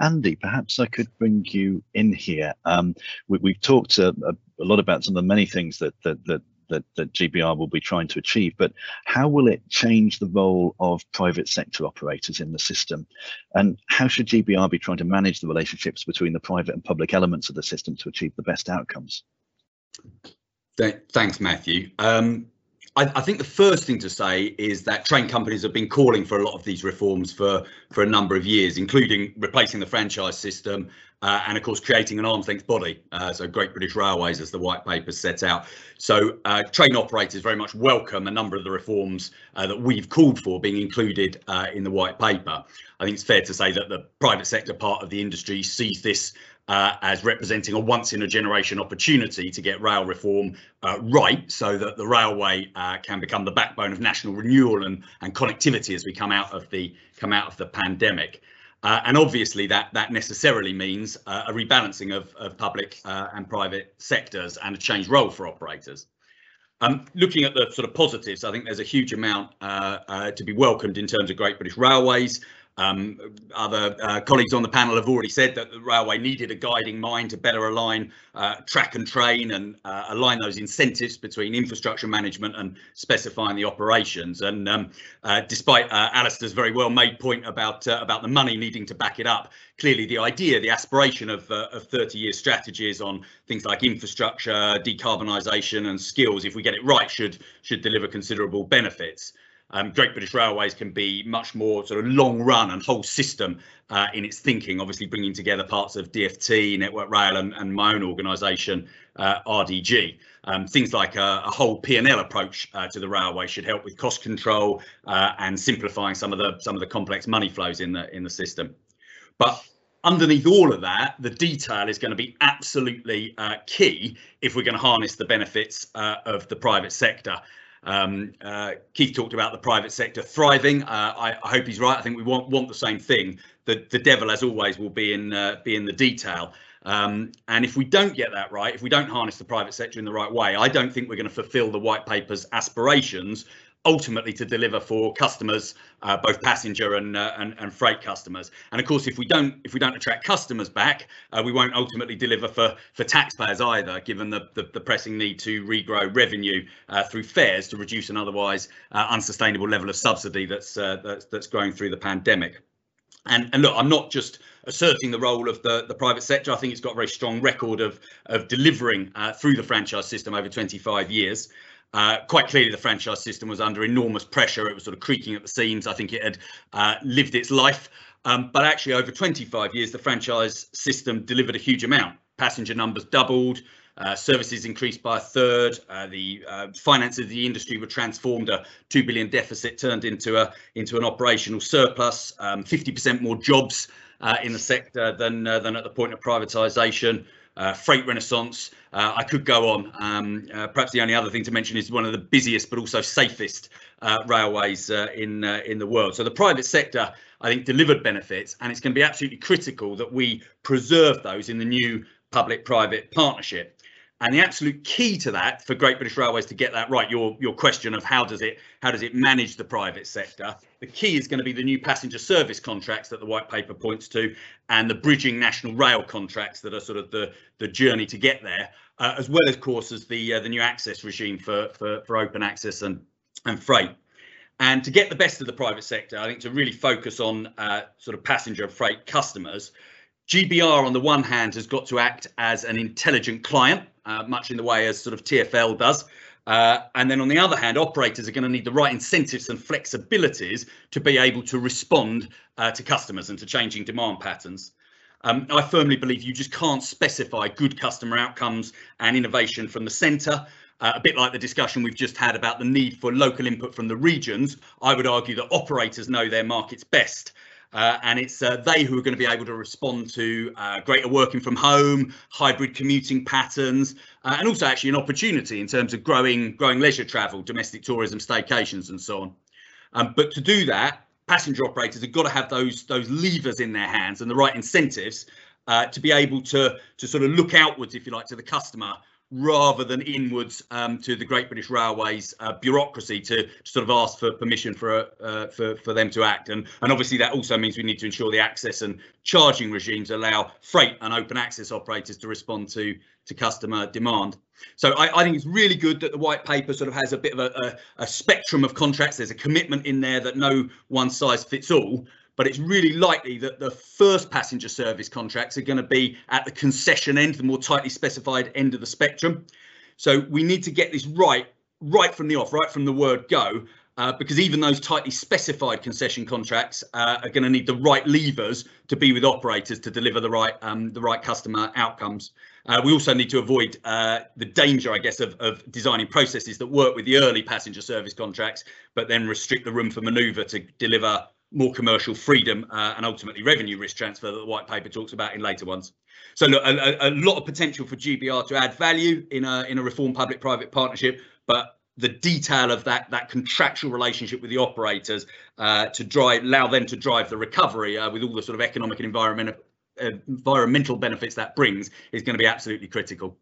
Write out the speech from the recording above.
Andy, perhaps I could bring you in here. We've talked a lot about some of the many things that GBR will be trying to achieve, but how will it change the role of private sector operators in the system? And how should GBR be trying to manage the relationships between the private and public elements of the system to achieve the best outcomes? Thanks, Matthew. I think the first thing to say is that train companies have been calling for a lot of these reforms for a number of years, including replacing the franchise system and, of course, creating an arm's length body. So Great British Railways, as the white paper sets out. So train operators very much welcome a number of the reforms that we've called for being included in the white paper. I think it's fair to say that the private sector part of the industry sees this as representing a once in a generation opportunity to get rail reform right, so that the railway can become the backbone of national renewal and connectivity as we come out of the pandemic. And obviously that necessarily means a rebalancing of public and private sectors and a changed role for operators. Looking at the sort of positives, I think there's a huge amount to be welcomed in terms of Great British Railways. Other colleagues on the panel have already said that the railway needed a guiding mind to better align track and train and align those incentives between infrastructure management and specifying the operations. And despite Alistair's very well made point about the money needing to back it up, clearly the idea, the aspiration of 30-year strategies on things like infrastructure, decarbonisation and skills, if we get it right, should deliver considerable benefits. Great British Railways can be much more sort of long run and whole system in its thinking, obviously bringing together parts of DFT, Network Rail and my own organisation, RDG. Things like a whole P&L approach to the railway should help with cost control and simplifying some of the complex money flows in the system. But underneath all of that, the detail is going to be absolutely key if we're going to harness the benefits of the private sector. Keith talked about the private sector thriving. I hope he's right. I think we want the same thing. The devil, as always, will be in the detail. And if we don't get that right, if we don't harness the private sector in the right way, I don't think we're going to fulfil the white paper's aspirations, ultimately to deliver for customers, both passenger and freight customers. And of course, if we don't attract customers back, we won't ultimately deliver for taxpayers either, given the pressing need to regrow revenue through fares to reduce an otherwise unsustainable level of subsidy that's growing through the pandemic. And look, I'm not just asserting the role of the private sector. I think it's got a very strong record of delivering through the franchise system over 25 years. Quite clearly, the franchise system was under enormous pressure. It was sort of creaking at the seams. I think it had lived its life. But actually, over 25 years, the franchise system delivered a huge amount. Passenger numbers doubled, services increased by a third. The finances of the industry were transformed. A £2 billion deficit turned into an operational surplus. 50% more jobs in the sector than at the point of privatisation. Freight renaissance. I could go on. Perhaps the only other thing to mention is one of the busiest but also safest railways in the world. So the private sector, I think, delivered benefits, and it's going to be absolutely critical that we preserve those in the new public-private partnership. And the absolute key to that for Great British Railways to get that right, your question of how does it manage the private sector, the key is going to be the new passenger service contracts that the white paper points to, and the bridging national rail contracts that are sort of the journey to get there, as well, of course, as the new access regime for open access and freight. And to get the best of the private sector, I think to really focus on sort of passenger and freight customers, GBR on the one hand has got to act as an intelligent client, much in the way as sort of TfL does. And then on the other hand, operators are going to need the right incentives and flexibilities to be able to respond to customers and to changing demand patterns. I firmly believe you just can't specify good customer outcomes and innovation from the centre. A bit like the discussion we've just had about the need for local input from the regions, I would argue that operators know their markets best. And it's they who are going to be able to respond to greater working from home, hybrid commuting patterns, and also actually an opportunity in terms of growing leisure travel, domestic tourism, staycations and so on. But to do that, passenger operators have got to have those levers in their hands and the right incentives to be able to sort of look outwards, if you like, to the customer rather than inwards to the Great British Railways bureaucracy to sort of ask for permission for them to act. And obviously that also means we need to ensure the access and charging regimes allow freight and open access operators to respond to customer demand. So I think it's really good that the white paper sort of has a bit of a spectrum of contracts. There's a commitment in there that no one size fits all. But it's really likely that the first passenger service contracts are going to be at the concession end, the more tightly specified end of the spectrum. So we need to get this right from the off, right from the word go, because even those tightly specified concession contracts are going to need the right levers to be with operators to deliver the right customer outcomes. We also need to avoid the danger, I guess, of designing processes that work with the early passenger service contracts, but then restrict the room for manoeuvre to deliver more commercial freedom and ultimately revenue risk transfer that the white paper talks about in later ones. So look, a lot of potential for GBR to add value in a reformed public-private partnership, but the detail of that contractual relationship with the operators to allow them to drive the recovery with all the sort of economic and environmental benefits that brings is going to be absolutely critical.